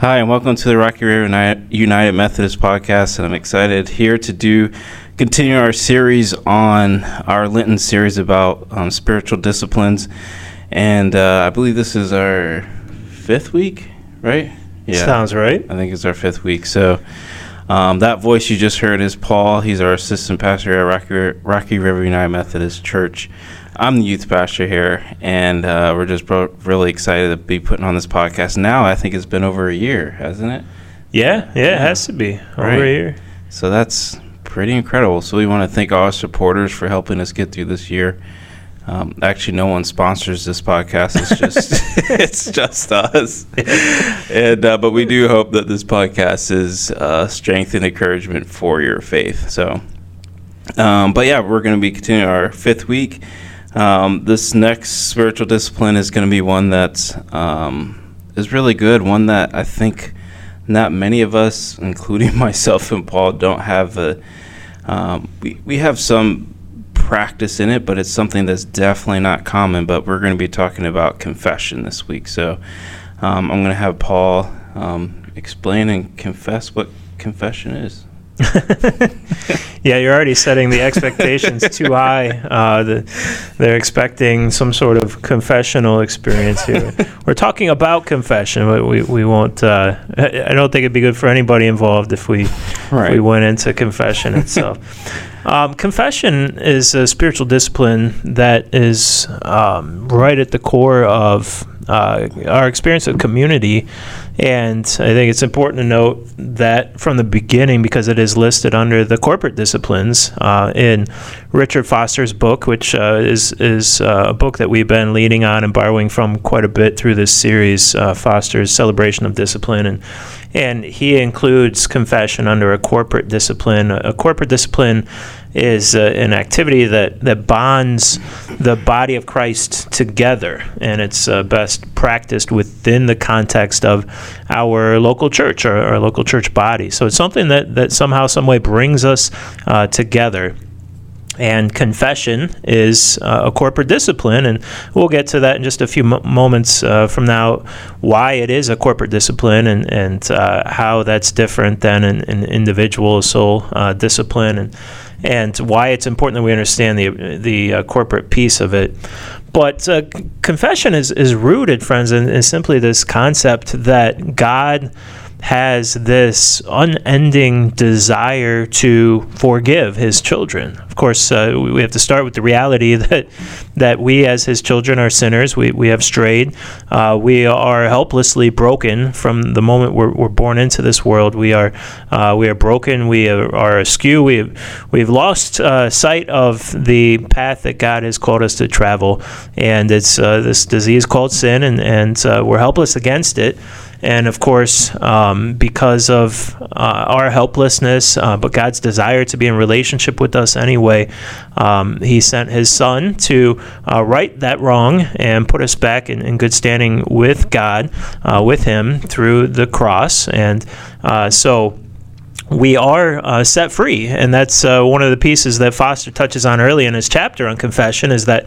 Hi, and welcome to the Rocky River United Methodist Podcast, and I'm excited here to continue our series on our Lenten series about spiritual disciplines, and I believe this is our fifth week, right? Yeah, sounds right. I think it's our fifth week. So that voice you just heard is Paul. He's our assistant pastor at Rocky River United Methodist Church. I'm the youth pastor here, and we're just really excited to be putting on this podcast now. I think it's been over a year, hasn't it? Yeah, it has to be over a year. So that's pretty incredible. So we want to thank all our supporters for helping us get through this year. Actually, no one sponsors this podcast. It's just it's just us. And but we do hope that this podcast is strength and encouragement for your faith. So, but yeah, we're going to be continuing our fifth week. This next spiritual discipline is going to be one that's is really good, one that I think not many of us, including myself and Paul, don't have. We have some practice in it, but it's something that's definitely not common. But we're going to be talking about confession this week. So I'm going to have Paul explain and confess what confession is. Yeah, you're already setting the expectations too high. They're expecting some sort of confessional experience here. We're talking about confession. We won't. I don't think it'd be good for anybody involved if we went into confession itself. Confession is a spiritual discipline that is right at the core of our experience of community, and I think it's important to note that from the beginning because it is listed under the corporate disciplines in Richard Foster's book, which is a book that we've been leaning on and borrowing from quite a bit through this series, Foster's Celebration of Discipline, and he includes confession under a corporate discipline. A corporate discipline is an activity that bonds the body of Christ together, and it's best practiced within the context of our local church or our local church body. So it's something that somehow, some way brings us together. And confession is a corporate discipline, and we'll get to that in just a few moments from now, why it is a corporate discipline and how that's different than an individual soul discipline and why it's important that we understand the corporate piece of it. But confession is rooted, friends, in simply this concept that God has this unending desire to forgive his children. Of course, we have to start with the reality that we as his children are sinners. We have strayed. We are helplessly broken from the moment we're born into this world. We are broken. We are askew. We've lost sight of the path that God has called us to travel, and it's this disease called sin, and we're helpless against it. And of course, because of our helplessness, but God's desire to be in relationship with us anyway, he sent his son to right that wrong and put us back in good standing with God, with him through the cross. And so we are set free, and that's one of the pieces that Foster touches on early in his chapter on confession, is that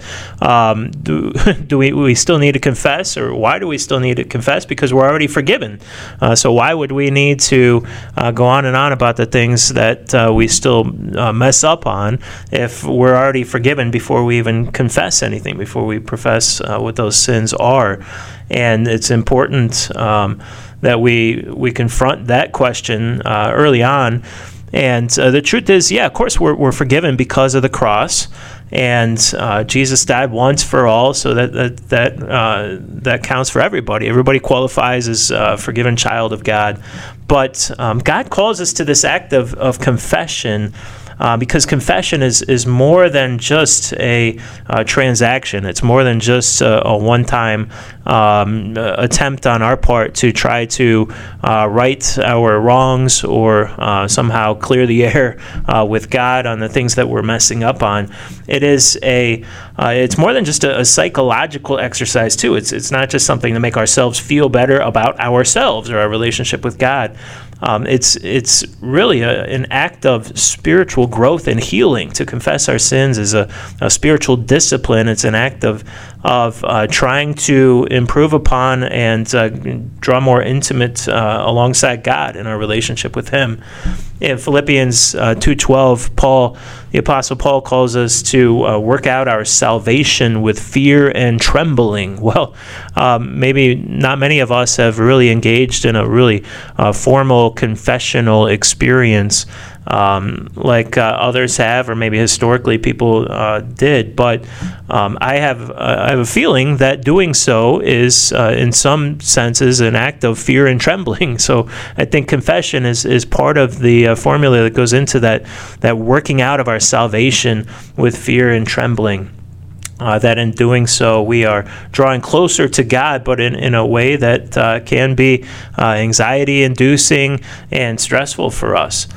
do we still need to confess, or why do we still need to confess? Because we're already forgiven. So why would we need to go on and on about the things that we still mess up on if we're already forgiven before we even confess anything, before we profess what those sins are? And it's important that we confront that question early on. And the truth is, yeah, of course we're forgiven because of the cross, and Jesus died once for all, so that counts for everybody. Everybody qualifies as a forgiven child of God. But God calls us to this act of confession, because confession is more than just a transaction. It's more than just a one-time attempt on our part to try to right our wrongs or somehow clear the air with God on the things that we're messing up on. It is it's more than just a psychological exercise too. It's not just something to make ourselves feel better about ourselves or our relationship with God. It's really an act of spiritual growth and healing. To confess our sins is a spiritual discipline. It's an act of trying to improve upon and draw more intimate alongside God in our relationship with Him. In Philippians 2:12, the Apostle Paul calls us to work out our salvation with fear and trembling. Well, maybe not many of us have really engaged in a really formal confessional experience like others have, or maybe historically people did. But I have a feeling that doing so is, in some senses, an act of fear and trembling. So I think confession is part of the formula that goes into that working out of our salvation with fear and trembling. That in doing so, we are drawing closer to God, but in a way that can be anxiety-inducing and stressful for us.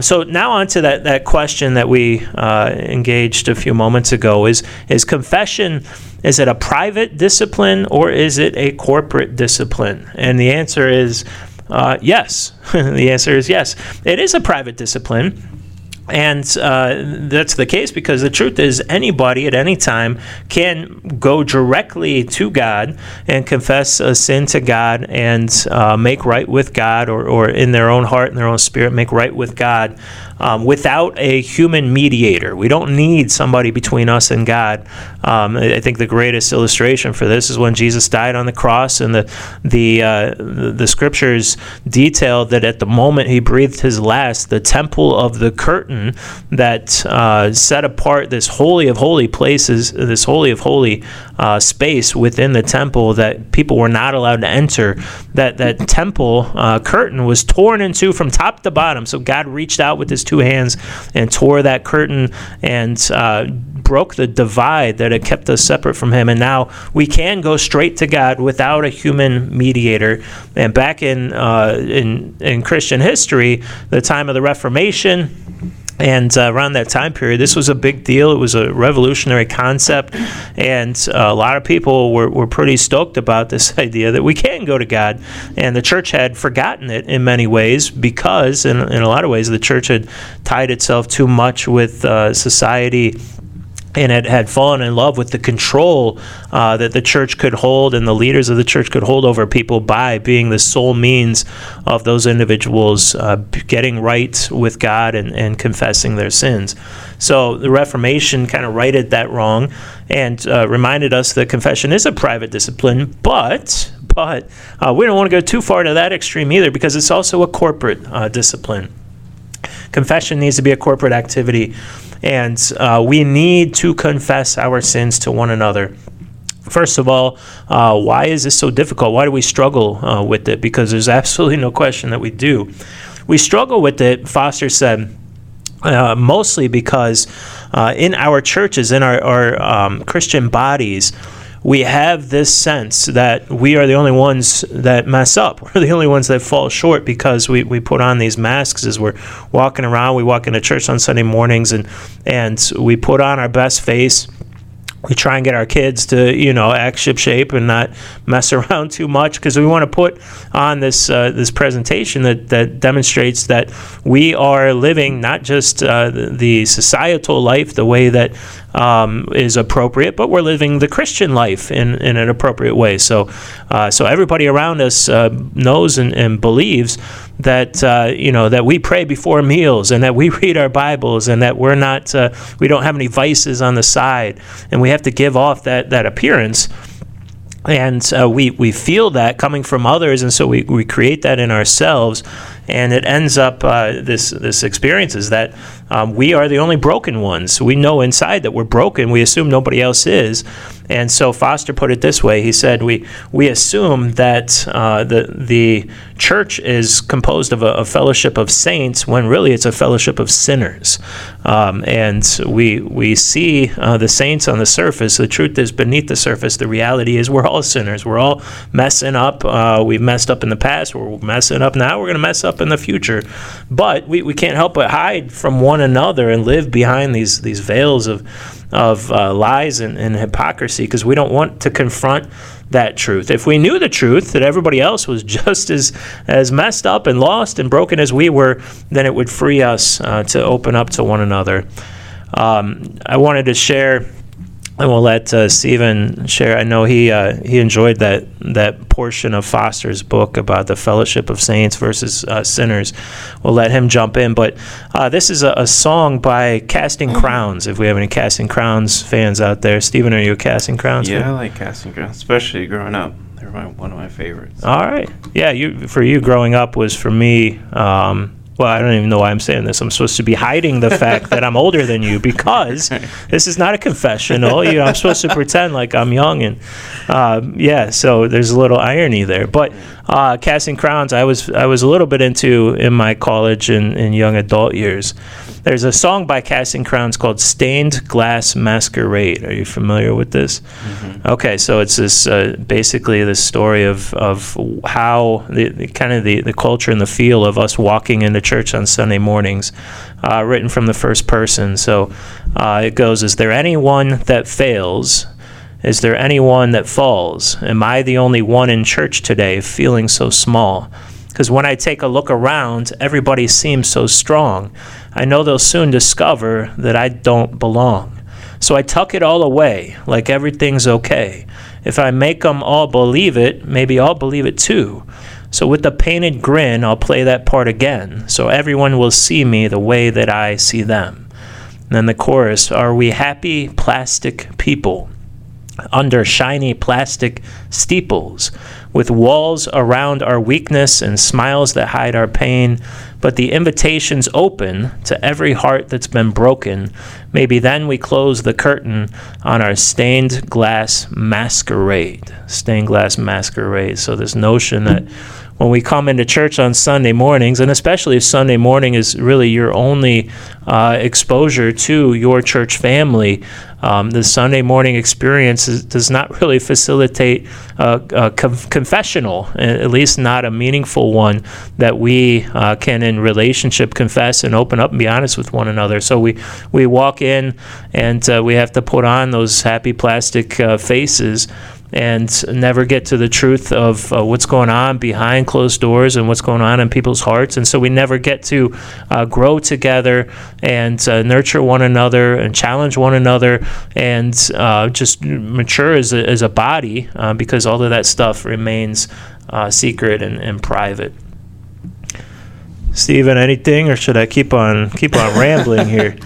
So now on to that question that we engaged a few moments ago. Is confession, is it a private discipline or is it a corporate discipline? And the answer is yes. The answer is yes. It is a private discipline. And that's the case because the truth is anybody at any time can go directly to God and confess a sin to God and make right with God, or in their own heart and their own spirit make right with God without a human mediator. We don't need somebody between us and God. I think the greatest illustration for this is when Jesus died on the cross, and the scriptures detail that at the moment he breathed his last, the temple of the curtain that set apart this holy of holy places, this holy of holy space within the temple that people were not allowed to enter, that temple curtain was torn in two from top to bottom. So God reached out with his two hands and tore that curtain and broke the divide that had kept us separate from him. And now we can go straight to God without a human mediator. And back in Christian history, the time of the Reformation, and around that time period, this was a big deal. It was a revolutionary concept, and a lot of people were pretty stoked about this idea that we can go to God. And the church had forgotten it in many ways because, in a lot of ways, the church had tied itself too much with society and had fallen in love with the control that the church could hold and the leaders of the church could hold over people by being the sole means of those individuals getting right with God and confessing their sins. So the Reformation kind of righted that wrong and reminded us that confession is a private discipline, but we don't want to go too far to that extreme either, because it's also a corporate discipline. Confession needs to be a corporate activity, and we need to confess our sins to one another. First of all, why is this so difficult? Why do we struggle with it? Because there's absolutely no question that we do. We struggle with it, Foster said, mostly because in our churches, in our Christian bodies, we have this sense that we are the only ones that mess up. We're the only ones that fall short because we put on these masks as we're walking around. We walk into church on Sunday mornings and we put on our best face. We try and get our kids to, act shipshape and not mess around too much, because we want to put on this this presentation that demonstrates that we are living not just the societal life the way that is appropriate, but we're living the Christian life in an appropriate way. So everybody around us knows and believes that that we pray before meals and that we read our Bibles and that we're not we don't have any vices on the side, and we have to give off that appearance. And we feel that coming from others, and so we create that in ourselves, and it ends up this experience is that we are the only broken ones. We know inside that we're broken. We assume nobody else is. And so Foster put it this way. He said, we assume that the church is composed of a fellowship of saints when really it's a fellowship of sinners. And we see the saints on the surface. The truth is beneath the surface. The reality is we're all sinners. We're all messing up. We've messed up in the past. We're messing up now. We're going to mess up in the future. But we can't help but hide from one another and live behind these veils of lies and hypocrisy, because we don't want to confront that truth. If we knew the truth, that everybody else was just as messed up and lost and broken as we were, then it would free us to open up to one another. I wanted to share And we'll let Stephen share. I know he enjoyed that portion of Foster's book about the fellowship of saints versus sinners. We'll let him jump in. But this is a song by Casting Crowns, if we have any Casting Crowns fans out there. Stephen, are you a Casting Crowns fan? Yeah, I like Casting Crowns, especially growing up. They're one of my favorites. All right. Yeah, for you growing up was, for me, well, I don't even know why I'm saying this. I'm supposed to be hiding the fact that I'm older than you, because this is not a confessional. You know, I'm supposed to pretend like I'm young. And so there's a little irony there. But Casting Crowns, I was a little bit into in my college and young adult years. There's a song by Casting Crowns called Stained Glass Masquerade. Are you familiar with this? Mm-hmm. Okay, so it's this basically the story of how the culture and the feel of us walking into church on Sunday mornings, written from the first person. So it goes, is there anyone that fails? Is there anyone that falls? Am I the only one in church today feeling so small? Because when I take a look around, everybody seems so strong. I know they'll soon discover that I don't belong. So I tuck it all away, like everything's okay. If I make them all believe it, maybe I'll believe it too. So with a painted grin, I'll play that part again, so everyone will see me the way that I see them. And then the chorus, are we happy plastic people under shiny plastic steeples with walls around our weakness and smiles that hide our pain? But the invitation's open to every heart that's been broken. Maybe then we close the curtain on our stained glass masquerade. Stained glass masquerade. So this notion that when we come into church on Sunday mornings, and especially if Sunday morning is really your only exposure to your church family, the Sunday morning experience does not really facilitate a confessional, at least not a meaningful one that we can in relationship confess and open up and be honest with one another. So we walk in and we have to put on those happy plastic faces and never get to the truth of what's going on behind closed doors and what's going on in people's hearts. And so we never get to grow together and nurture one another and challenge one another and just mature as a body, because all of that stuff remains secret and private. Stephen, anything, or should I keep on rambling here?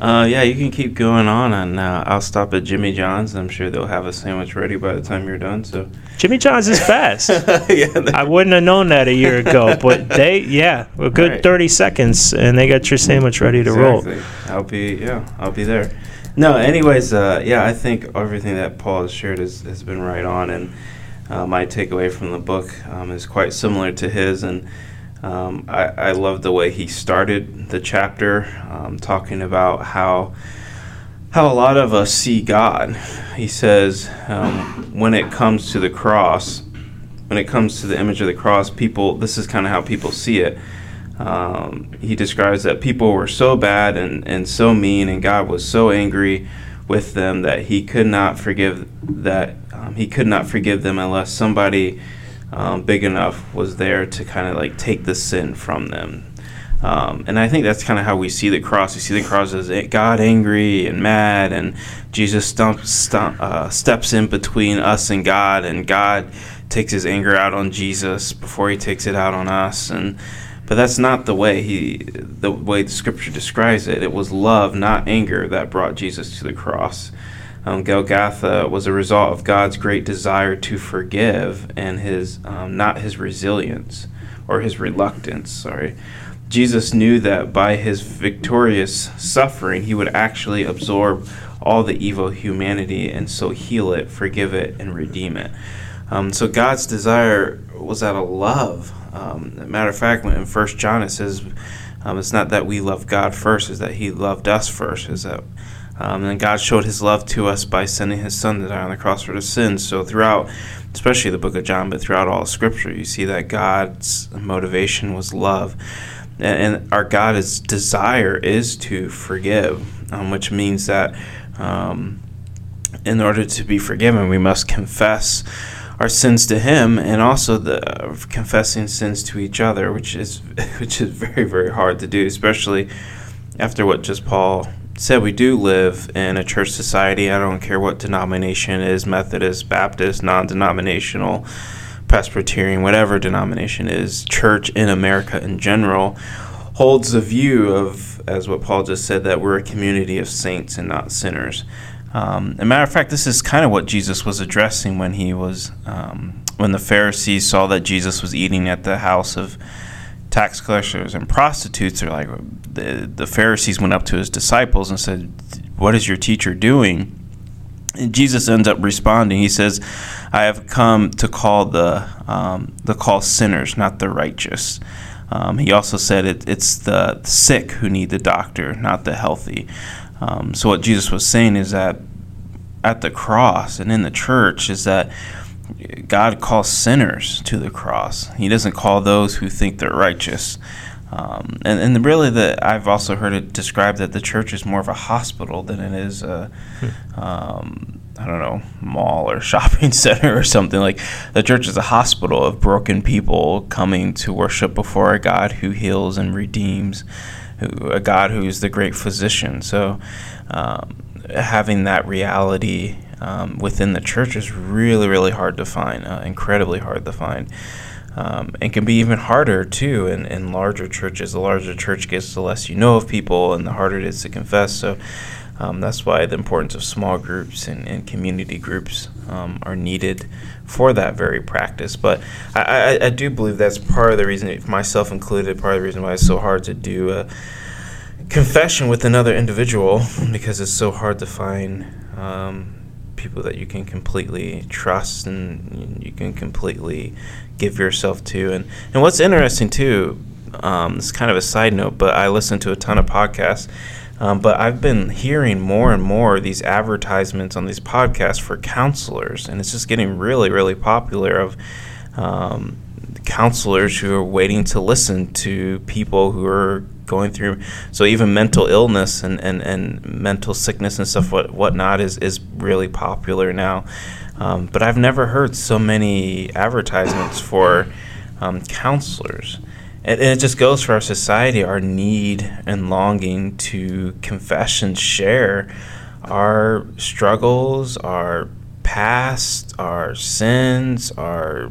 Yeah, you can keep going on, and I'll stop at Jimmy John's. I'm sure they'll have a sandwich ready by the time you're done. So Jimmy John's is fast. I wouldn't have known that a year ago, but a good right. 30 seconds, and they got your sandwich ready to roll. I'll be there. No, anyways, I think everything that Paul has shared has been right on, and my takeaway from the book is quite similar to his, and I love the way he started the chapter, talking about how a lot of us see God. He says, when it comes to the cross, when it comes to the image of the cross, this is kind of how people see it. He describes that people were so bad and so mean, and God was so angry with them that he could not forgive them unless somebody big enough was there to kind of like take the sin from them. And I think that's kind of how we see the cross. We see the cross as God angry and mad, and Jesus steps in between us and God takes his anger out on Jesus before he takes it out on us. But that's not the way the scripture describes it. It was love, not anger, that brought Jesus to the cross. Golgotha was a result of God's great desire to forgive and not his resilience or his reluctance. Jesus knew that by his victorious suffering, he would actually absorb all the evil of humanity and so heal it, forgive it, and redeem it. So God's desire was out of love. Matter of fact, in 1 John it says, it's not that we love God first, it's that he loved us first, and God showed his love to us by sending his son to die on the cross for the sins. So throughout, especially the book of John, but throughout all scripture, you see that God's motivation was love. And our God's desire is to forgive, which means that in order to be forgiven, we must confess our sins to him, and also the confessing sins to each other, which is very, very hard to do, especially after what just Paul said, we do live in a church society. I don't care what denomination it is, Methodist, Baptist, non-denominational, Presbyterian, whatever denomination it is, church in America in general holds the view of, as what Paul just said, that we're a community of saints and not sinners. As a matter of fact, this is kind of what Jesus was addressing when he was, when the Pharisees saw that Jesus was eating at the house of tax collectors and prostitutes. They're like, the Pharisees went up to his disciples and said, "What is your teacher doing?" And Jesus ends up responding. He says, "I have come to call the sinners, not the righteous." He also said it's the sick who need the doctor, not the healthy. So what Jesus was saying is that at the cross and in the church is that God calls sinners to the cross. He doesn't call those who think they're righteous. And really, I've also heard it described that the church is more of a hospital than it is a mall or shopping center or something. Like, the church is a hospital of broken people coming to worship before a God who heals and redeems, a God who is the great physician. So having that reality within the church is really, really hard to find, incredibly hard to find. And can be even harder, too, in larger churches. The larger church gets, the less you know of people, and the harder it is to confess. So that's why the importance of small groups and community groups are needed for that very practice. But I do believe that's part of the reason, myself included, part of the reason why it's so hard to do a confession with another individual, because it's so hard to find people that you can completely trust and you can completely give yourself to. And what's interesting, too, it's kind of a side note, but I listen to a ton of podcasts. But I've been hearing more and more of these advertisements on these podcasts for counselors, and it's just getting really, really popular of counselors who are waiting to listen to people who are going through. So even mental illness and mental sickness and stuff, whatnot is really popular now. But I've never heard so many advertisements for counselors. And it just goes for our society, our need and longing to confess and share our struggles, our past, our sins, our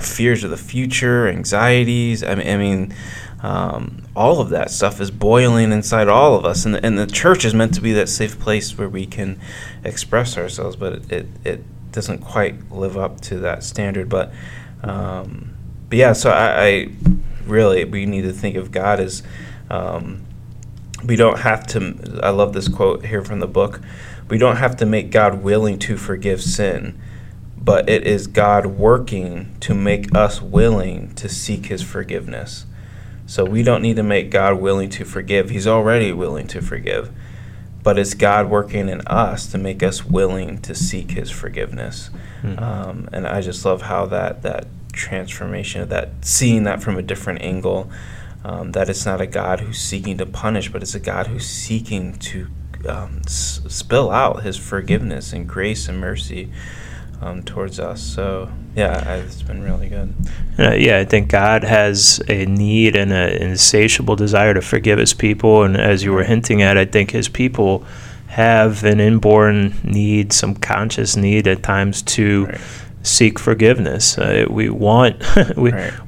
fears of the future, anxieties. I mean, all of that stuff is boiling inside all of us. And the church is meant to be that safe place where we can express ourselves, but it doesn't quite live up to that standard. But yeah, so I really, we need to think of God as, we don't have to, I love this quote here from the book, we don't have to make God willing to forgive sin, but it is God working to make us willing to seek his forgiveness. So we don't need to make God willing to forgive. He's already willing to forgive, but it's God working in us to make us willing to seek his forgiveness. And I just love how that transformation of that, seeing that from a different angle, that it's not a God who's seeking to punish, but it's a God who's seeking to spill out his forgiveness and grace and mercy towards us. So yeah, it's been really good. I think God has a need and an insatiable desire to forgive his people, and as you were hinting at, I think his people have an inborn need, some conscious need at times to seek forgiveness. We want,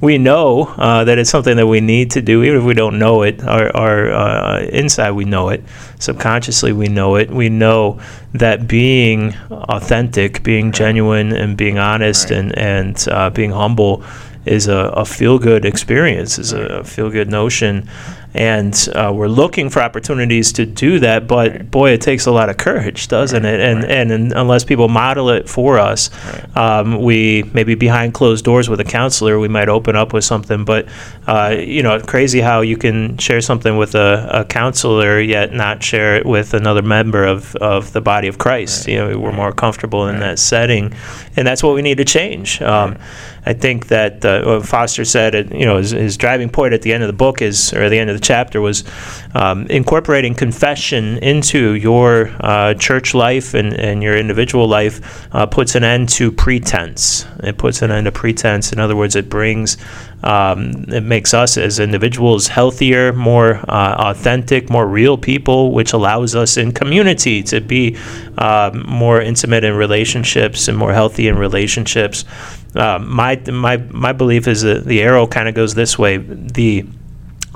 we know that it's something that we need to do, even if we don't know it. Our inside, we know it. Subconsciously, we know it. We know that being authentic, being genuine, and being honest and being humble is a feel-good experience, is a feel-good notion. And we're looking for opportunities to do that, but boy, it takes a lot of courage, doesn't it? And unless people model it for us, we maybe behind closed doors with a counselor, we might open up with something. But crazy how you can share something with a counselor yet not share it with another member of the body of Christ. We're more comfortable in that setting, and that's what we need to change. I think that Foster said it, his driving point at the end of the book is, or at the end of the chapter was, incorporating confession into your church life and your individual life puts an end to pretense. It puts an end to pretense. In other words, it brings, it makes us as individuals healthier, more authentic, more real people, which allows us in community to be more intimate in relationships and more healthy in relationships. My belief is that the arrow kind of goes this way. The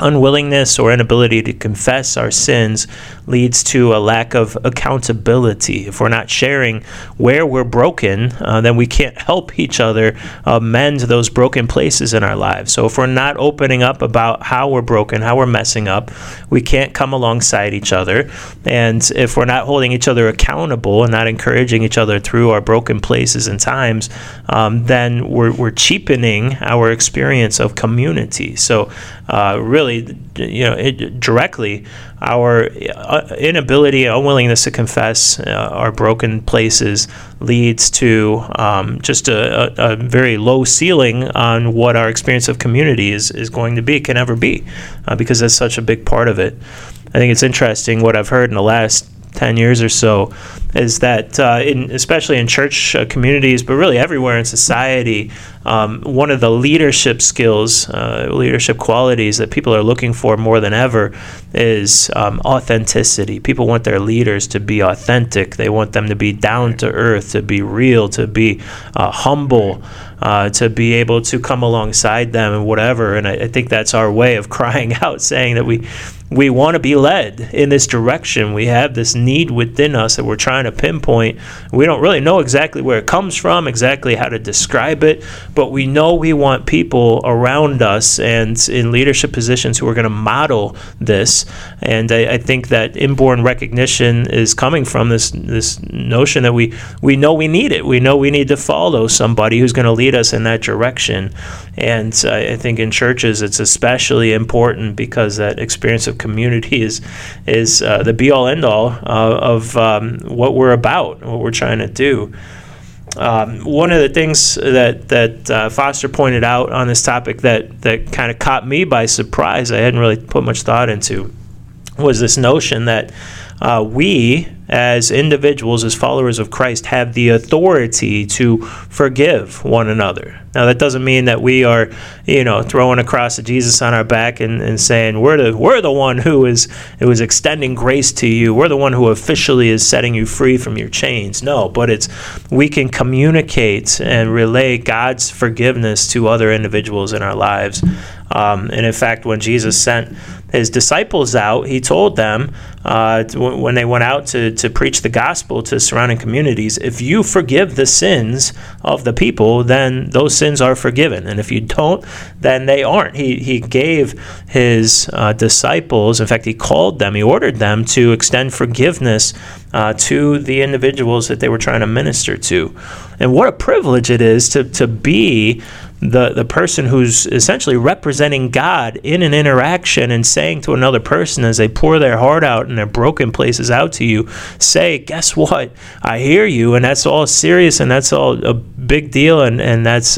unwillingness or inability to confess our sins leads to a lack of accountability. If we're not sharing where we're broken, then we can't help each other mend those broken places in our lives. So if we're not opening up about how we're broken, how we're messing up, we can't come alongside each other. And if we're not holding each other accountable and not encouraging each other through our broken places and times, then we're cheapening our experience of community. So really, directly, our inability, unwillingness to confess our broken places leads to just a very low ceiling on what our experience of community is going to be, can ever be, because that's such a big part of it. I think it's interesting what I've heard in the last 10 years or so is that, especially in church communities, but really everywhere in society, one of the leadership skills, leadership qualities that people are looking for more than ever is authenticity. People want their leaders to be authentic. They want them to be down to earth, to be real, to be humble, to be able to come alongside them and whatever. And I think that's our way of crying out, saying that we want to be led in this direction. We have this need within us that we're trying to pinpoint. We don't really know exactly where it comes from, exactly how to describe it, but we know we want people around us and in leadership positions who are going to model this. And I think that inborn recognition is coming from this notion that we know we need it. We know we need to follow somebody who's going to lead us in that direction. And I think in churches it's especially important because that experience of community is the be all end all of what we're about, what we're trying to do. One of the things that Foster pointed out on this topic that kind of caught me by surprise, I hadn't really put much thought into, was this notion that we as individuals, as followers of Christ, have the authority to forgive one another. Now, that doesn't mean that we are, throwing a cross of Jesus on our back and saying we're the one who is extending grace to you. We're the one who officially is setting you free from your chains. No, but it's we can communicate and relay God's forgiveness to other individuals in our lives. And in fact, when Jesus sent his disciples out, he told them when they went out to preach the gospel to surrounding communities, if you forgive the sins of the people, then those sins are forgiven. And if you don't, then they aren't. He gave his disciples, in fact, he called them, he ordered them to extend forgiveness to the individuals that they were trying to minister to. And what a privilege it is to be the person who's essentially representing God in an interaction and saying to another person as they pour their heart out and their broken places out to you, say, guess what? I hear you, and that's all serious, and that's all a big deal, and that's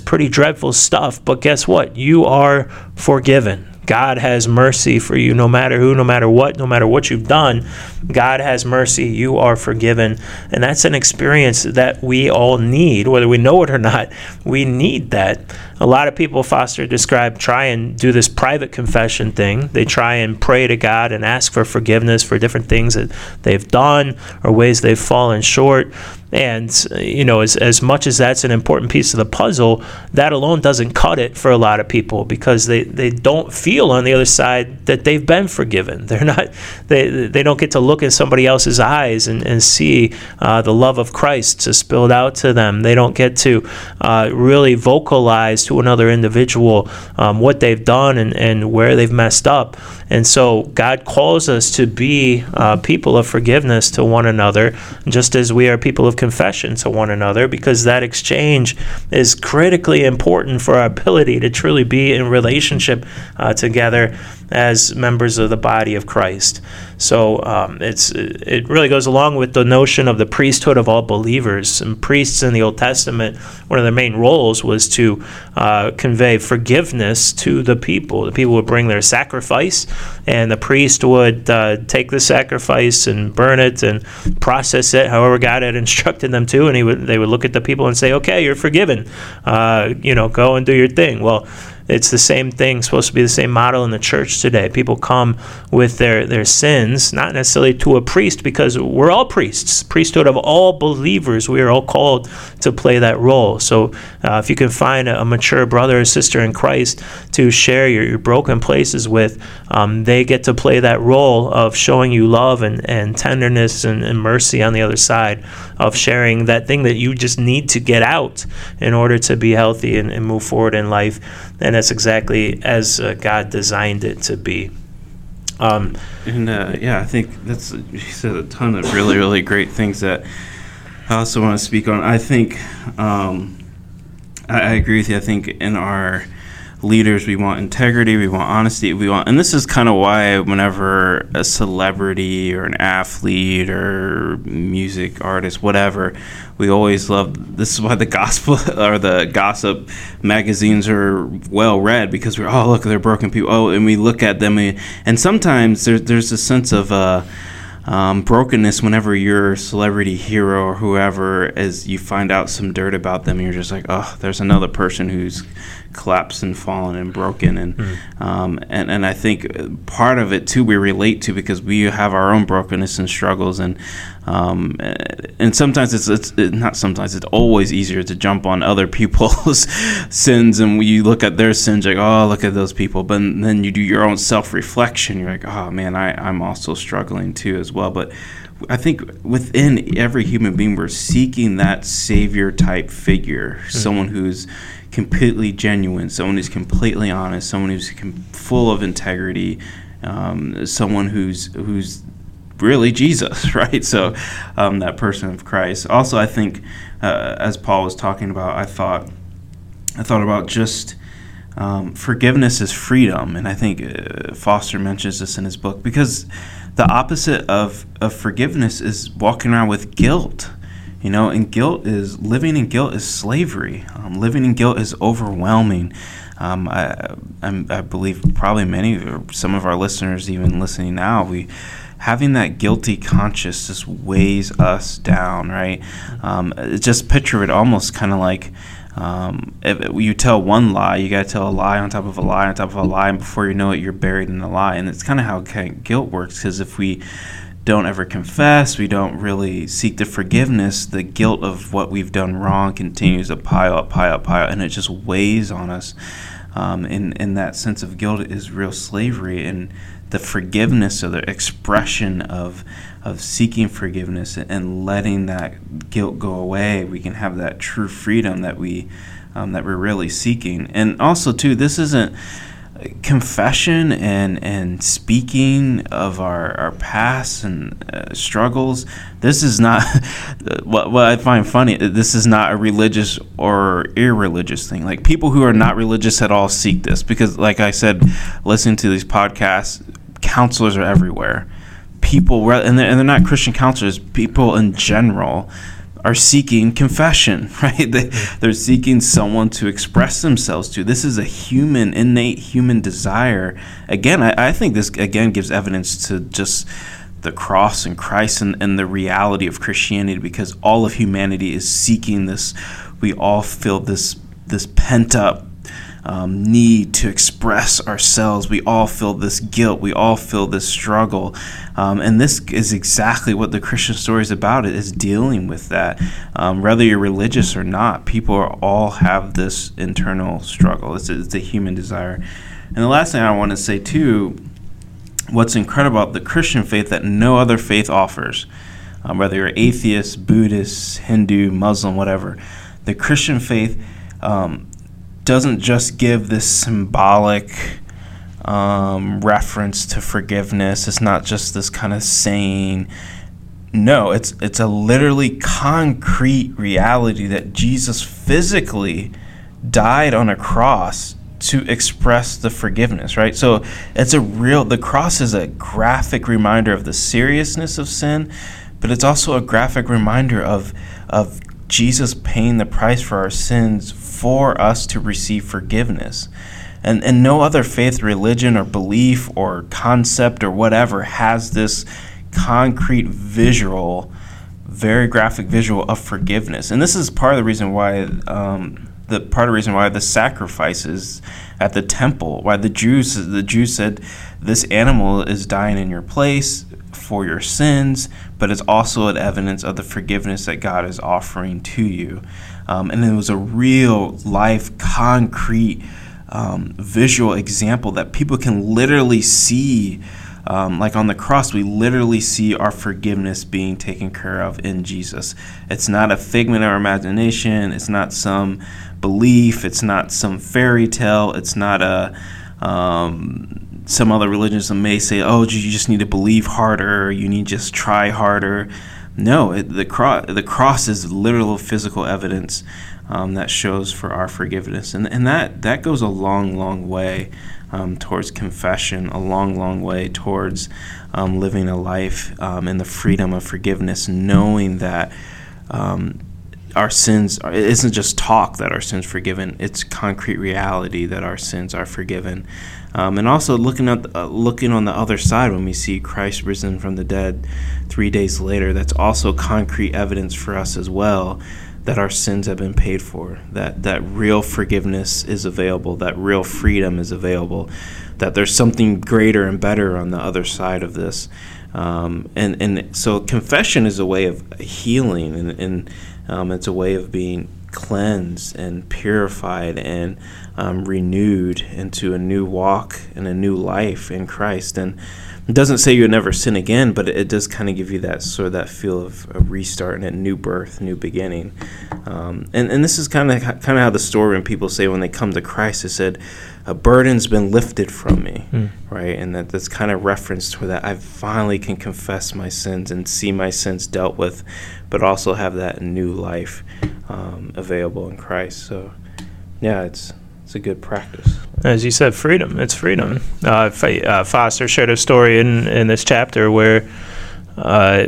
pretty dreadful stuff, but guess what? You are forgiven. God has mercy for you, no matter who, no matter what you've done. God has mercy. You are forgiven. And that's an experience that we all need, whether we know it or not. We need that. A lot of people, Foster described, try and do this private confession thing. They try and pray to God and ask for forgiveness for different things that they've done or ways they've fallen short. And, as much as that's an important piece of the puzzle, that alone doesn't cut it for a lot of people because they don't feel on the other side that they've been forgiven. They're not, they don't get to look in somebody else's eyes and see the love of Christ spilled out to them. They don't get to really vocalize to another individual what they've done and where they've messed up. And so God calls us to be people of forgiveness to one another, just as we are people of confession to one another, because that exchange is critically important for our ability to truly be in relationship together as members of the body of Christ. So it really goes along with the notion of the priesthood of all believers. And priests in the Old Testament, one of their main roles was to convey forgiveness to the people. The people would bring their sacrifice, and the priest would take the sacrifice and burn it and process it however God had instructed them to, and they would look at the people and say, okay, you're forgiven. Go and do your thing. Well, it's the same thing, supposed to be the same model in the church today. People come with their sins, not necessarily to a priest, because we're all priests, priesthood of all believers. We are all called to play that role. So if you can find a mature brother or sister in Christ to share your broken places with, they get to play that role of showing you love and tenderness and mercy on the other side, of sharing that thing that you just need to get out in order to be healthy and move forward in life. And that's exactly as God designed it to be. I think that's, you said a ton of really, really great things that I also want to speak on. I think I agree with you. I think in our leaders, we want integrity, we want honesty, and this is kind of why whenever a celebrity or an athlete or music artist, whatever, we always love, this is why the gospel or the gossip magazines are well read, because we're, oh, look, they're broken people, oh, and we look at them, and sometimes there's a sense of brokenness whenever your celebrity hero or whoever, as you find out some dirt about them, and you're just like, oh, there's another person who's collapsed and fallen and broken. And and I think part of it too we relate to, because we have our own brokenness and struggles, and sometimes it's always easier to jump on other people's sins, and you look at their sins like, oh, look at those people, but then you do your own self-reflection, you're like, oh man, I'm also struggling too as well. But I think within every human being, we're seeking that savior type figure, someone who's completely genuine, someone who's completely honest, someone who's full of integrity, someone who's really Jesus, right? So that person of Christ. Also, I think as Paul was talking about, I thought about just forgiveness is freedom, and I think Foster mentions this in his book, because the opposite of forgiveness is walking around with guilt, and living in guilt is slavery. Living in guilt is overwhelming. I believe probably many or some of our listeners even listening now, having that guilty conscience just weighs us down, right? Just picture it almost kind of like if you tell one lie, you got to tell a lie on top of a lie on top of a lie, and before you know it, you're buried in the lie. And it's kind of how guilt works, because if we don't ever confess, we don't really seek the forgiveness, the guilt of what we've done wrong continues to pile up, and it just weighs on us. And that sense of guilt is real slavery, and the forgiveness or the expression of seeking forgiveness and letting that guilt go away, we can have that true freedom that we're really seeking. And also too, this isn't confession and speaking of our past and struggles. This is not what I find funny. This is not a religious or irreligious thing. Like, people who are not religious at all seek this, because like I said, listening to these podcasts, counselors are everywhere. People, and they're not Christian counselors, people in general are seeking confession, right? They're seeking someone to express themselves to. This is a innate human desire. Again, I think this again gives evidence to just the cross and Christ and the reality of Christianity, because all of humanity is seeking this. We all feel this pent up need to express ourselves. We all feel this guilt. We all feel this struggle. And this is exactly what the Christian story is about. It is dealing with that. Whether you're religious or not, people all have this internal struggle. It's a human desire. And the last thing I want to say too, what's incredible about the Christian faith that no other faith offers, whether you're atheist, Buddhist, Hindu, Muslim, whatever, the Christian faith doesn't just give this symbolic reference to forgiveness. It's not just this kind of saying. No, it's a literally concrete reality that Jesus physically died on a cross to express the forgiveness, right? So it's the cross is a graphic reminder of the seriousness of sin, but it's also a graphic reminder of Jesus paying the price for our sins for us to receive forgiveness. And no other faith, religion, or belief, or concept, or whatever has this concrete visual, very graphic visual of forgiveness. And this is part of the reason why the sacrifices at the temple, why the Jews said, this animal is dying in your place for your sins, but it's also an evidence of the forgiveness that God is offering to you. And it was a real life, concrete visual example that people can literally see. Like on the cross, we literally see our forgiveness being taken care of in Jesus. It's not a figment of our imagination. It's not some belief. It's not some fairy tale. It's not some other religions that may say, oh, you just need to believe harder. You need to just try harder. No, the cross is literal physical evidence that shows for our forgiveness. And that goes a long, long way towards confession, a long, long way towards living a life in the freedom of forgiveness, knowing that our sins, it isn't just talk that our sins are forgiven, it's concrete reality that our sins are forgiven. And also looking on the other side when we see Christ risen from the dead 3 days later, that's also concrete evidence for us as well that our sins have been paid for, that real forgiveness is available, that real freedom is available, that there's something greater and better on the other side of this. And so confession is a way of healing, and it's a way of being cleansed and purified and renewed into a new walk and a new life in Christ. And it doesn't say you'll never sin again, but it does kind of give you that sort of that feel of a restart and a new birth, new beginning. And this is kind of how the story, when people say when they come to Christ, they said, a burden's been lifted from me, right? And that's kind of reference to that I finally can confess my sins and see my sins dealt with, but also have that new life available in Christ. So, yeah, it's a good practice. As you said, freedom. It's freedom. Foster shared a story in this chapter where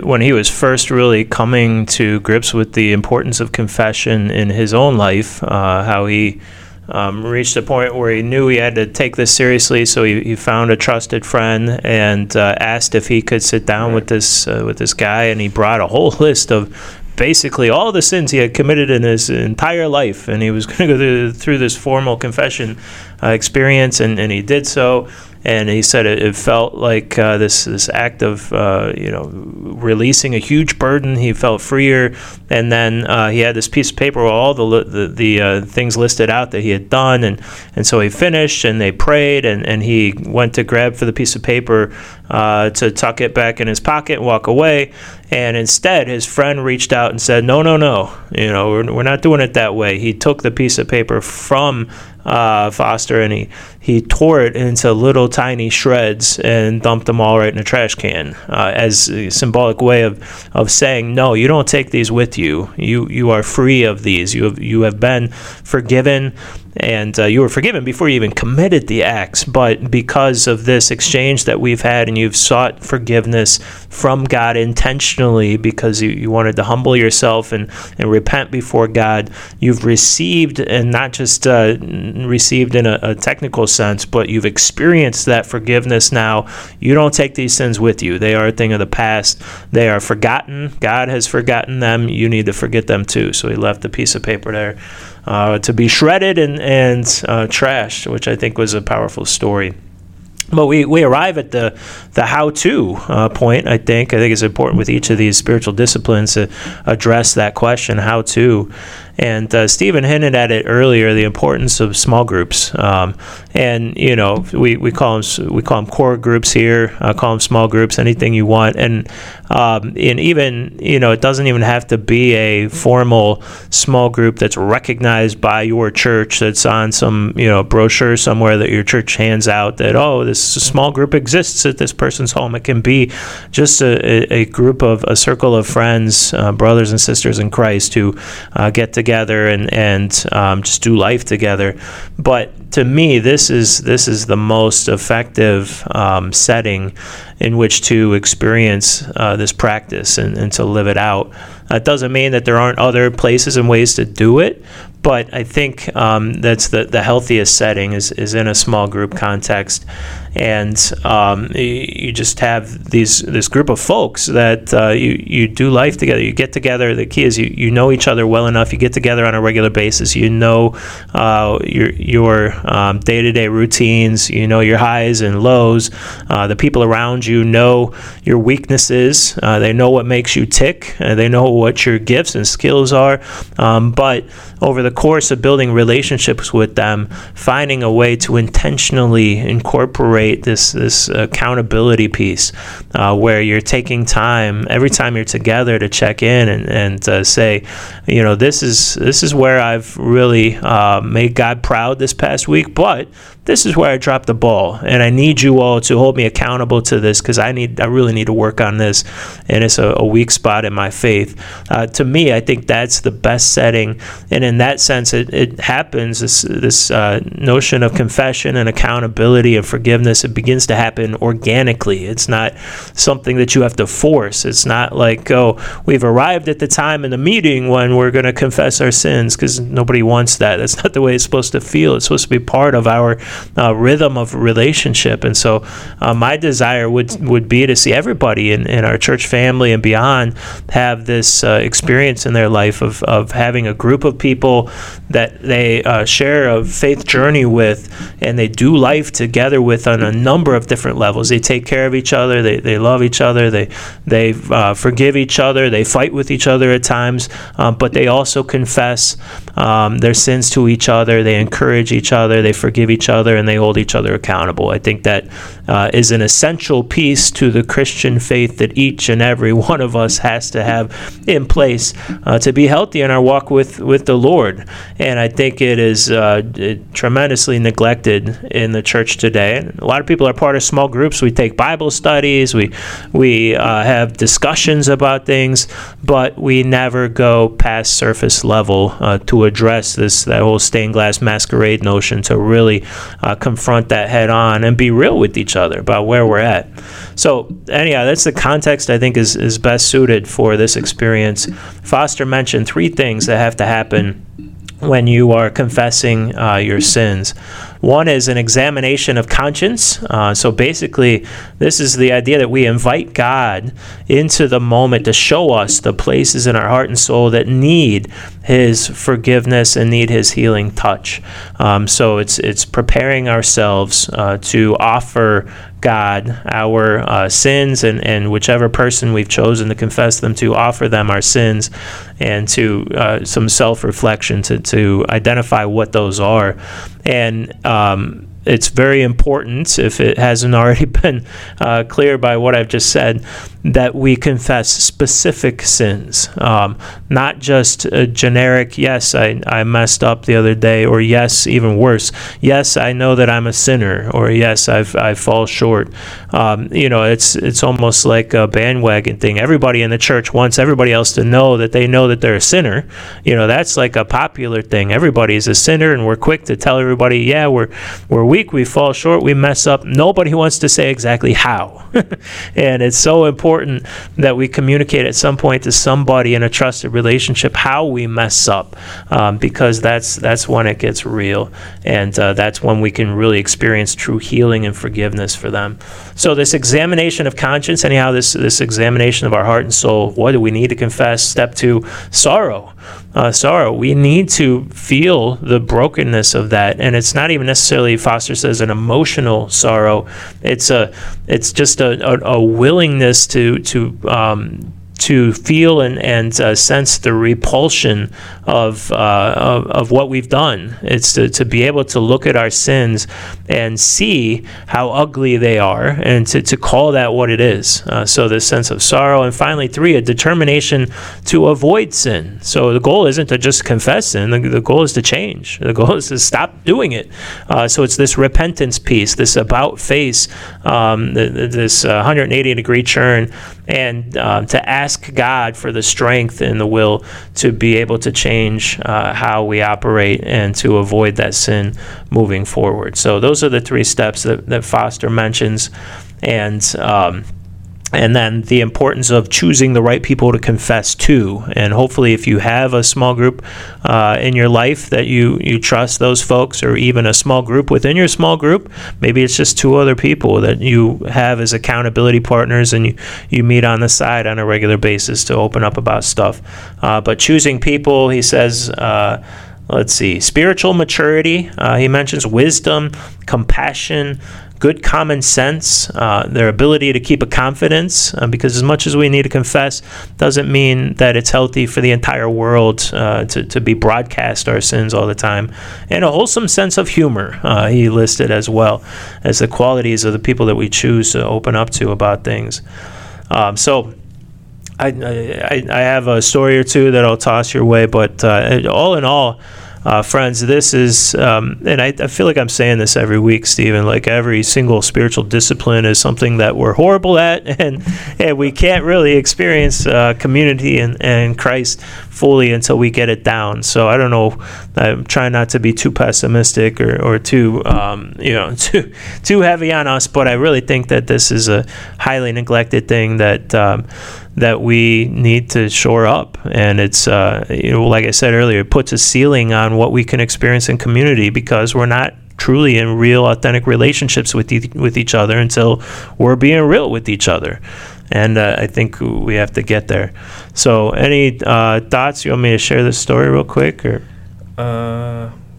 when he was first really coming to grips with the importance of confession in his own life, how he reached a point where he knew he had to take this seriously, so he found a trusted friend and asked if he could sit down with this guy, and he brought a whole list of basically all the sins he had committed in his entire life, and he was going to go through this formal confession experience, and he did so, and he said it felt like this act of releasing a huge burden. He felt freer, and then he had this piece of paper with all the things listed out that he had done, and so he finished, and they prayed, and he went to grab for the piece of paper to tuck it back in his pocket and walk away, and instead his friend reached out and said, no, we're not doing it that way. He took the piece of paper from Foster, and he tore it into little tiny shreds and dumped them all right in a trash can as a symbolic way of saying, no, you don't take these with you. You are free of these. You have been forgiven, and you were forgiven before you even committed the acts, but because of this exchange that we've had and you've sought forgiveness from God intentionally because you wanted to humble yourself and repent before God, you've received, and not just received in a technical sense, but you've experienced that forgiveness now. You don't take these sins with you. They are a thing of the past. They are forgotten. God has forgotten them. You need to forget them too. So he left a piece of paper there to be shredded and trashed, which I think was a powerful story. But we arrive at the how-to point, I think. I think it's important with each of these spiritual disciplines to address that question, how to. And Stephen hinted at it earlier, the importance of small groups. And, we call them core groups here, call them small groups, anything you want. And even, it doesn't even have to be a formal small group that's recognized by your church, that's on some, brochure somewhere that your church hands out that, oh, this small group exists at this person's home. It can be just a circle of friends, brothers and sisters in Christ who get together together and just do life together. But to me, this is the most effective setting in which to experience this practice and to live it out. It doesn't mean that there aren't other places and ways to do it, but I think that's the healthiest setting is in a small group context. And you just have this group of folks that you do life together, you get together. The key is you know each other well enough, you get together on a regular basis, you know your day-to-day routines, you know your highs and lows. The people around you know your weaknesses, they know what makes you tick, they know what your gifts and skills are, but over the course of building relationships with them, finding a way to intentionally incorporate this accountability piece, where you're taking time every time you're together to check in and say, you know, this is where I've really made God proud this past week, but this is where I dropped the ball, and I need you all to hold me accountable to this because I really need to work on this, and it's a weak spot in my faith. To me, I think that's the best setting, and in that sense, it happens. This notion of confession and accountability and forgiveness, it begins to happen organically. It's not something that you have to force. It's not like, oh, we've arrived at the time in the meeting when we're going to confess our sins, because nobody wants that. That's not the way it's supposed to feel. It's supposed to be part of our rhythm of relationship. And so my desire would be to see everybody in our church family and beyond have this experience in their life of having a group of people that they share a faith journey with, and they do life together with on a number of different levels. They take care of each other, they love each other, they forgive each other, they fight with each other at times, but they also confess their sins to each other, they encourage each other, they forgive each other, and they hold each other accountable. I think that is an essential piece to the Christian faith that each and every one of us has to have in place to be healthy in our walk with the Lord. And I think it is tremendously neglected in the church today. A lot of people are part of small groups. We take Bible studies. We have discussions about things, but we never go past surface level to address that whole stained glass masquerade notion, to really confront that head on and be real with each other about where we're at. So anyhow, that's the context I think is best suited for this experience. Foster mentioned three things that have to happen when you are confessing your sins. One is an examination of conscience. So basically, this is the idea that we invite God into the moment to show us the places in our heart and soul that need His forgiveness and need His healing touch. So it's preparing ourselves to offer God our sins, and whichever person we've chosen to confess them to, offer them our sins, and to some self-reflection to identify what those are. And it's very important, if it hasn't already been clear by what I've just said, that we confess specific sins, not just a generic, yes, I messed up the other day, or yes, even worse, yes, I know that I'm a sinner, or yes, I fall short. You know, it's almost like a bandwagon thing. Everybody in the church wants everybody else to know that they're a sinner. You know, that's like a popular thing. Everybody's a sinner, and we're quick to tell everybody, yeah, we're weak, we fall short, we mess up. Nobody wants to say exactly how. And it's so important that we communicate at some point to somebody in a trusted relationship how we mess up, because that's when it gets real, and that's when we can really experience true healing and forgiveness for them. So this examination of conscience, anyhow, this examination of our heart and soul, what do we need to confess? Step 2, sorrow. Sorrow. We need to feel the brokenness of that, and it's not even necessarily, Foster says, an emotional sorrow. It's just a willingness to feel and sense the repulsion of what we've done. It's to be able to look at our sins and see how ugly they are, and to call that what it is. So this sense of sorrow. And finally, 3, a determination to avoid sin. So the goal isn't to just confess sin. The goal is to change. The goal is to stop doing it. So it's this repentance piece, this about face, this 180-degree turn, and to ask God for the strength and the will to be able to change change how we operate and to avoid that sin moving forward. So those are the three steps that Foster mentions. And then the importance of choosing the right people to confess to. And hopefully if you have a small group in your life that you trust those folks, or even a small group within your small group, maybe it's just two other people that you have as accountability partners, and you meet on the side on a regular basis to open up about stuff. But choosing people, he says, let's see, spiritual maturity. He mentions wisdom, compassion, good common sense, their ability to keep a confidence, because as much as we need to confess, doesn't mean that it's healthy for the entire world to be broadcast our sins all the time. And a wholesome sense of humor, he listed as well as the qualities of the people that we choose to open up to about things. So I have a story or two that I'll toss your way, but all in all, friends, this is, and I feel like I'm saying this every week, Stephen, like every single spiritual discipline is something that we're horrible at, and we can't really experience community and Christ fully until we get it down. So I don't know, I'm trying not to be too pessimistic or too, too heavy on us, but I really think that this is a highly neglected thing that we need to shore up. And it's, like I said earlier, it puts a ceiling on what we can experience in community, because we're not truly in real, authentic relationships with each other until we're being real with each other. And I think we have to get there. So any thoughts? You want me to share this story real quick? Or?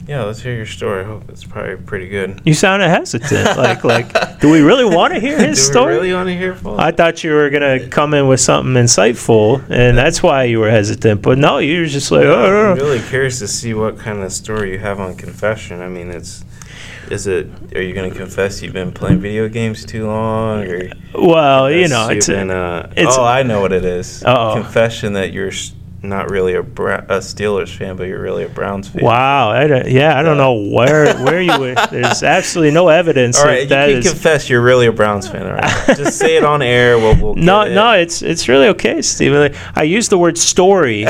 Yeah, let's hear your story. I hope it's probably pretty good. You sound hesitant. like, do we really want to hear his story? Do we really want to hear Paul? I thought you were going to come in with something insightful, and that's why you were hesitant. But no, you were just like, oh. I'm really curious to see what kind of story you have on confession. I mean, are you going to confess you've been playing video games too long? Or well, I know what it is. Uh-oh. Confession that you're not really a Steelers fan, but you're really a Browns fan. Wow. I don't know where you were. There's absolutely no evidence. All right, confess you're really a Browns fan. All right, just say it on air. We'll it's really okay, Stephen. I use the word story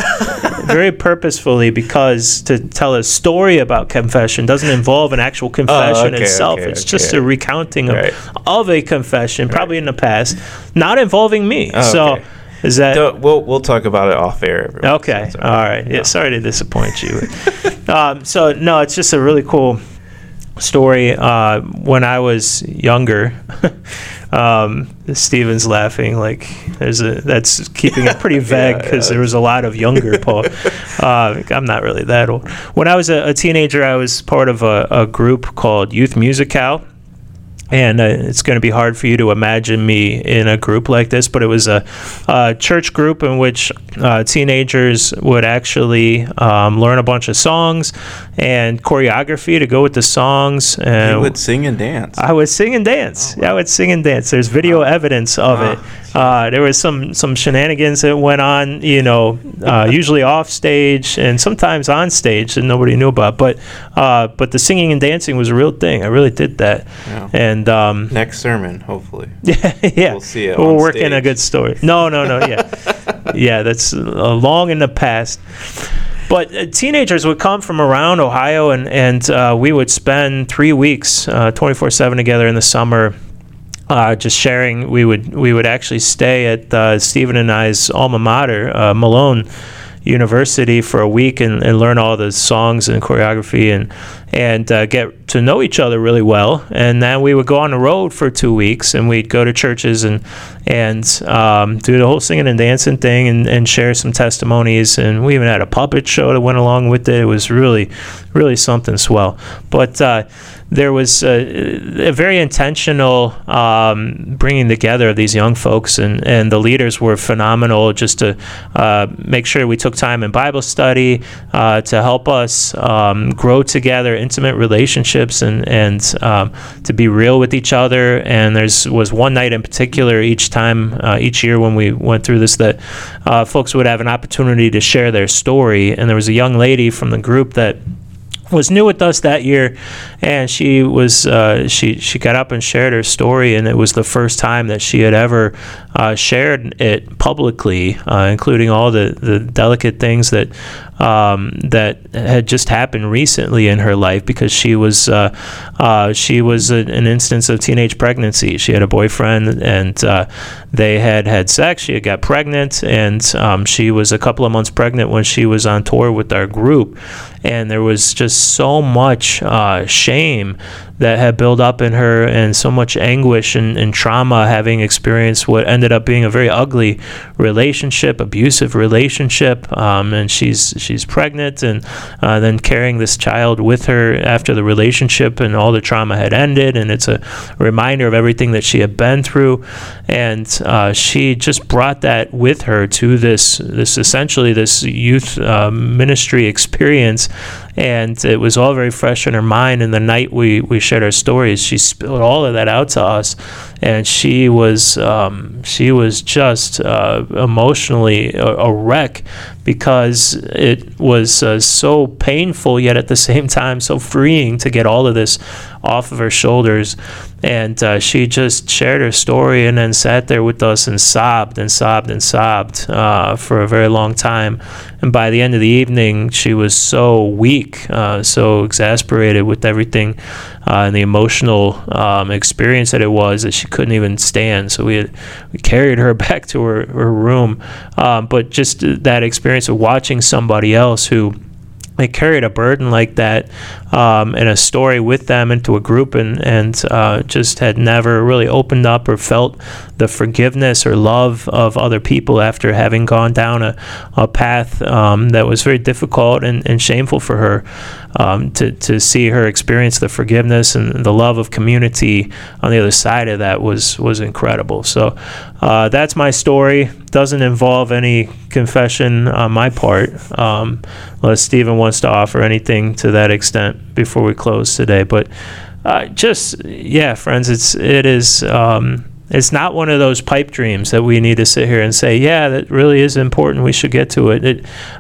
very purposefully, because to tell a story about confession doesn't involve an actual confession itself. Just a recounting of a confession, probably in the past, not involving me. Oh, so. Okay. Is that we'll talk about it off air. Everyone. Okay. So all right. Yeah. Sorry to disappoint you. So no, it's just a really cool story. When I was younger, Stephen's laughing. Like that's keeping it pretty vague, because there was a lot of younger Paul. I'm not really that old. When I was a teenager, I was part of a group called Youth Musicale. And it's going to be hard for you to imagine me in a group like this, but it was a church group in which teenagers would actually learn a bunch of songs and choreography to go with the songs. You would sing and dance. I would sing and dance. Oh, wow. I would sing and dance. There's video evidence of it. There was some shenanigans that went on, usually off stage and sometimes on stage that nobody knew about. But the singing and dancing was a real thing. I really did that. Yeah. And next sermon, hopefully. Yeah. We'll see it. We're working a good story. No. Yeah, that's long in the past. But teenagers would come from around Ohio, and we would spend 3 weeks, 24/7 together in the summer. Just sharing, we would actually stay at Stephen and I's alma mater, Malone University, for a week and learn all the songs and choreography and get to know each other really well. And then we would go on the road for 2 weeks, and we'd go to churches and do the whole singing and dancing thing and share some testimonies. And we even had a puppet show that went along with it. It was really, really something swell. But there was a very intentional bringing together of these young folks, and the leaders were phenomenal, just to make sure we took time in Bible study to help us grow together, intimate relationships, and to be real with each other. And there was one night in particular each year when we went through this, that folks would have an opportunity to share their story. And there was a young lady from the group that was new with us that year, and she was she got up and shared her story, and it was the first time that she had ever shared it publicly, including all the delicate things that that had just happened recently in her life, because she was an instance of teenage pregnancy. She had a boyfriend, and they had sex. She had got pregnant, and she was a couple of months pregnant when she was on tour with our group, and there was just so much shame that had built up in her, and so much anguish and trauma, having experienced what ended up being a very ugly relationship, abusive relationship, and she's pregnant, and then carrying this child with her after the relationship, and all the trauma had ended, and it's a reminder of everything that she had been through, and she just brought that with her to this essentially this youth ministry experience, and it was all very fresh in her mind. And the night we shared our stories, she spilled all of that out to us, and she was just emotionally a wreck, because it was so painful, yet at the same time so freeing to get all of this off of her shoulders. And she just shared her story, and then sat there with us and sobbed for a very long time. And by the end of the evening, she was so weak, so exasperated with everything and the emotional experience that it was, that she couldn't even stand. So we carried her back to her room. But just that experience of watching somebody else who they carried a burden like that and a story with them into a group, and just had never really opened up or felt the forgiveness or love of other people after having gone down a path that was very difficult and shameful for her. To see her experience the forgiveness and the love of community on the other side of that was incredible. So that's my story. Doesn't involve any confession on my part, unless Stephen wants to offer anything to that extent before we close today. But friends, it is. It's not one of those pipe dreams that we need to sit here and say, yeah, that really is important, we should get to it.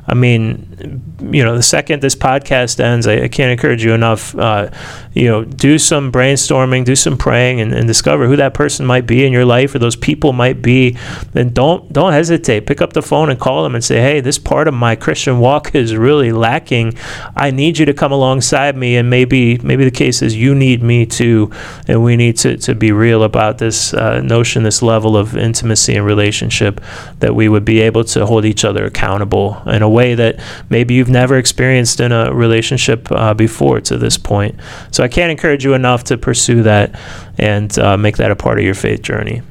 The second this podcast ends, I can't encourage you enough, do some brainstorming, do some praying, and discover who that person might be in your life, or those people might be. Then don't hesitate. Pick up the phone and call them and say, hey, this part of my Christian walk is really lacking. I need you to come alongside me, and maybe the case is you need me too, and we need to be real about this notion, this level of intimacy and relationship, that we would be able to hold each other accountable in a way that maybe you've never experienced in a relationship before to this point. So I can't encourage you enough to pursue that and make that a part of your faith journey.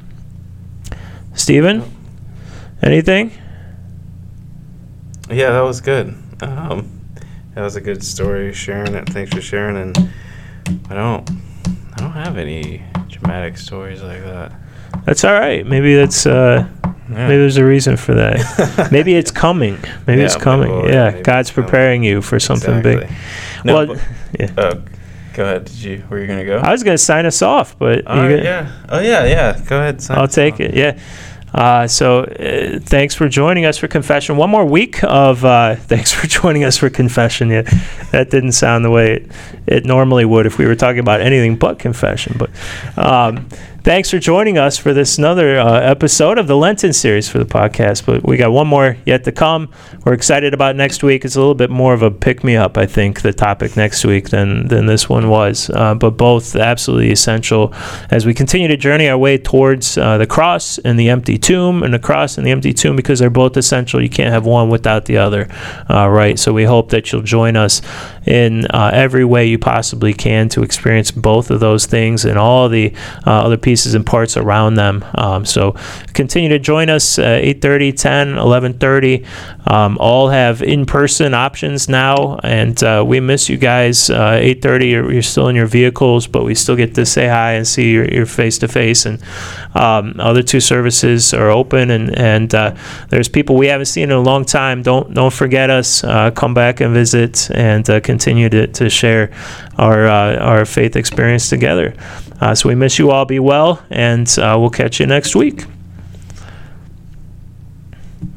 Stephen, anything? Yeah, that was good. That was a good story, sharing it. Thanks for sharing. And I don't have any dramatic stories like that. That's all right. Maybe that's maybe there's a reason for that. Maybe it's coming. Maybe it's coming. Lord, yeah, God's preparing you for something big. No, go ahead. Were you gonna go? I was gonna sign us off, but go ahead. I'll take it. Yeah. So thanks for joining us for confession. One more week of thanks for joining us for confession. Yeah, that didn't sound the way it normally would if we were talking about anything but confession. But thanks for joining us for this another episode of the Lenten series for the podcast. But we got one more yet to come. We're excited about next week. It's a little bit more of a pick-me-up, I think, the topic next week than this one was. But both absolutely essential as we continue to journey our way towards the cross and the empty tomb, and the cross and the empty tomb, because they're both essential. You can't have one without the other, right? So we hope that you'll join us in every way you possibly can to experience both of those things and all the other pieces and parts around them. So continue to join us 8:30, 10, 11:30. All have in-person options now, and we miss you guys. 8:30, you're still in your vehicles, but we still get to say hi and see your face-to-face. And other two services are open, and there's people we haven't seen in a long time. Don't forget us. Come back and visit, and continue to share our faith experience together. So we miss you all. Be well, and we'll catch you next week.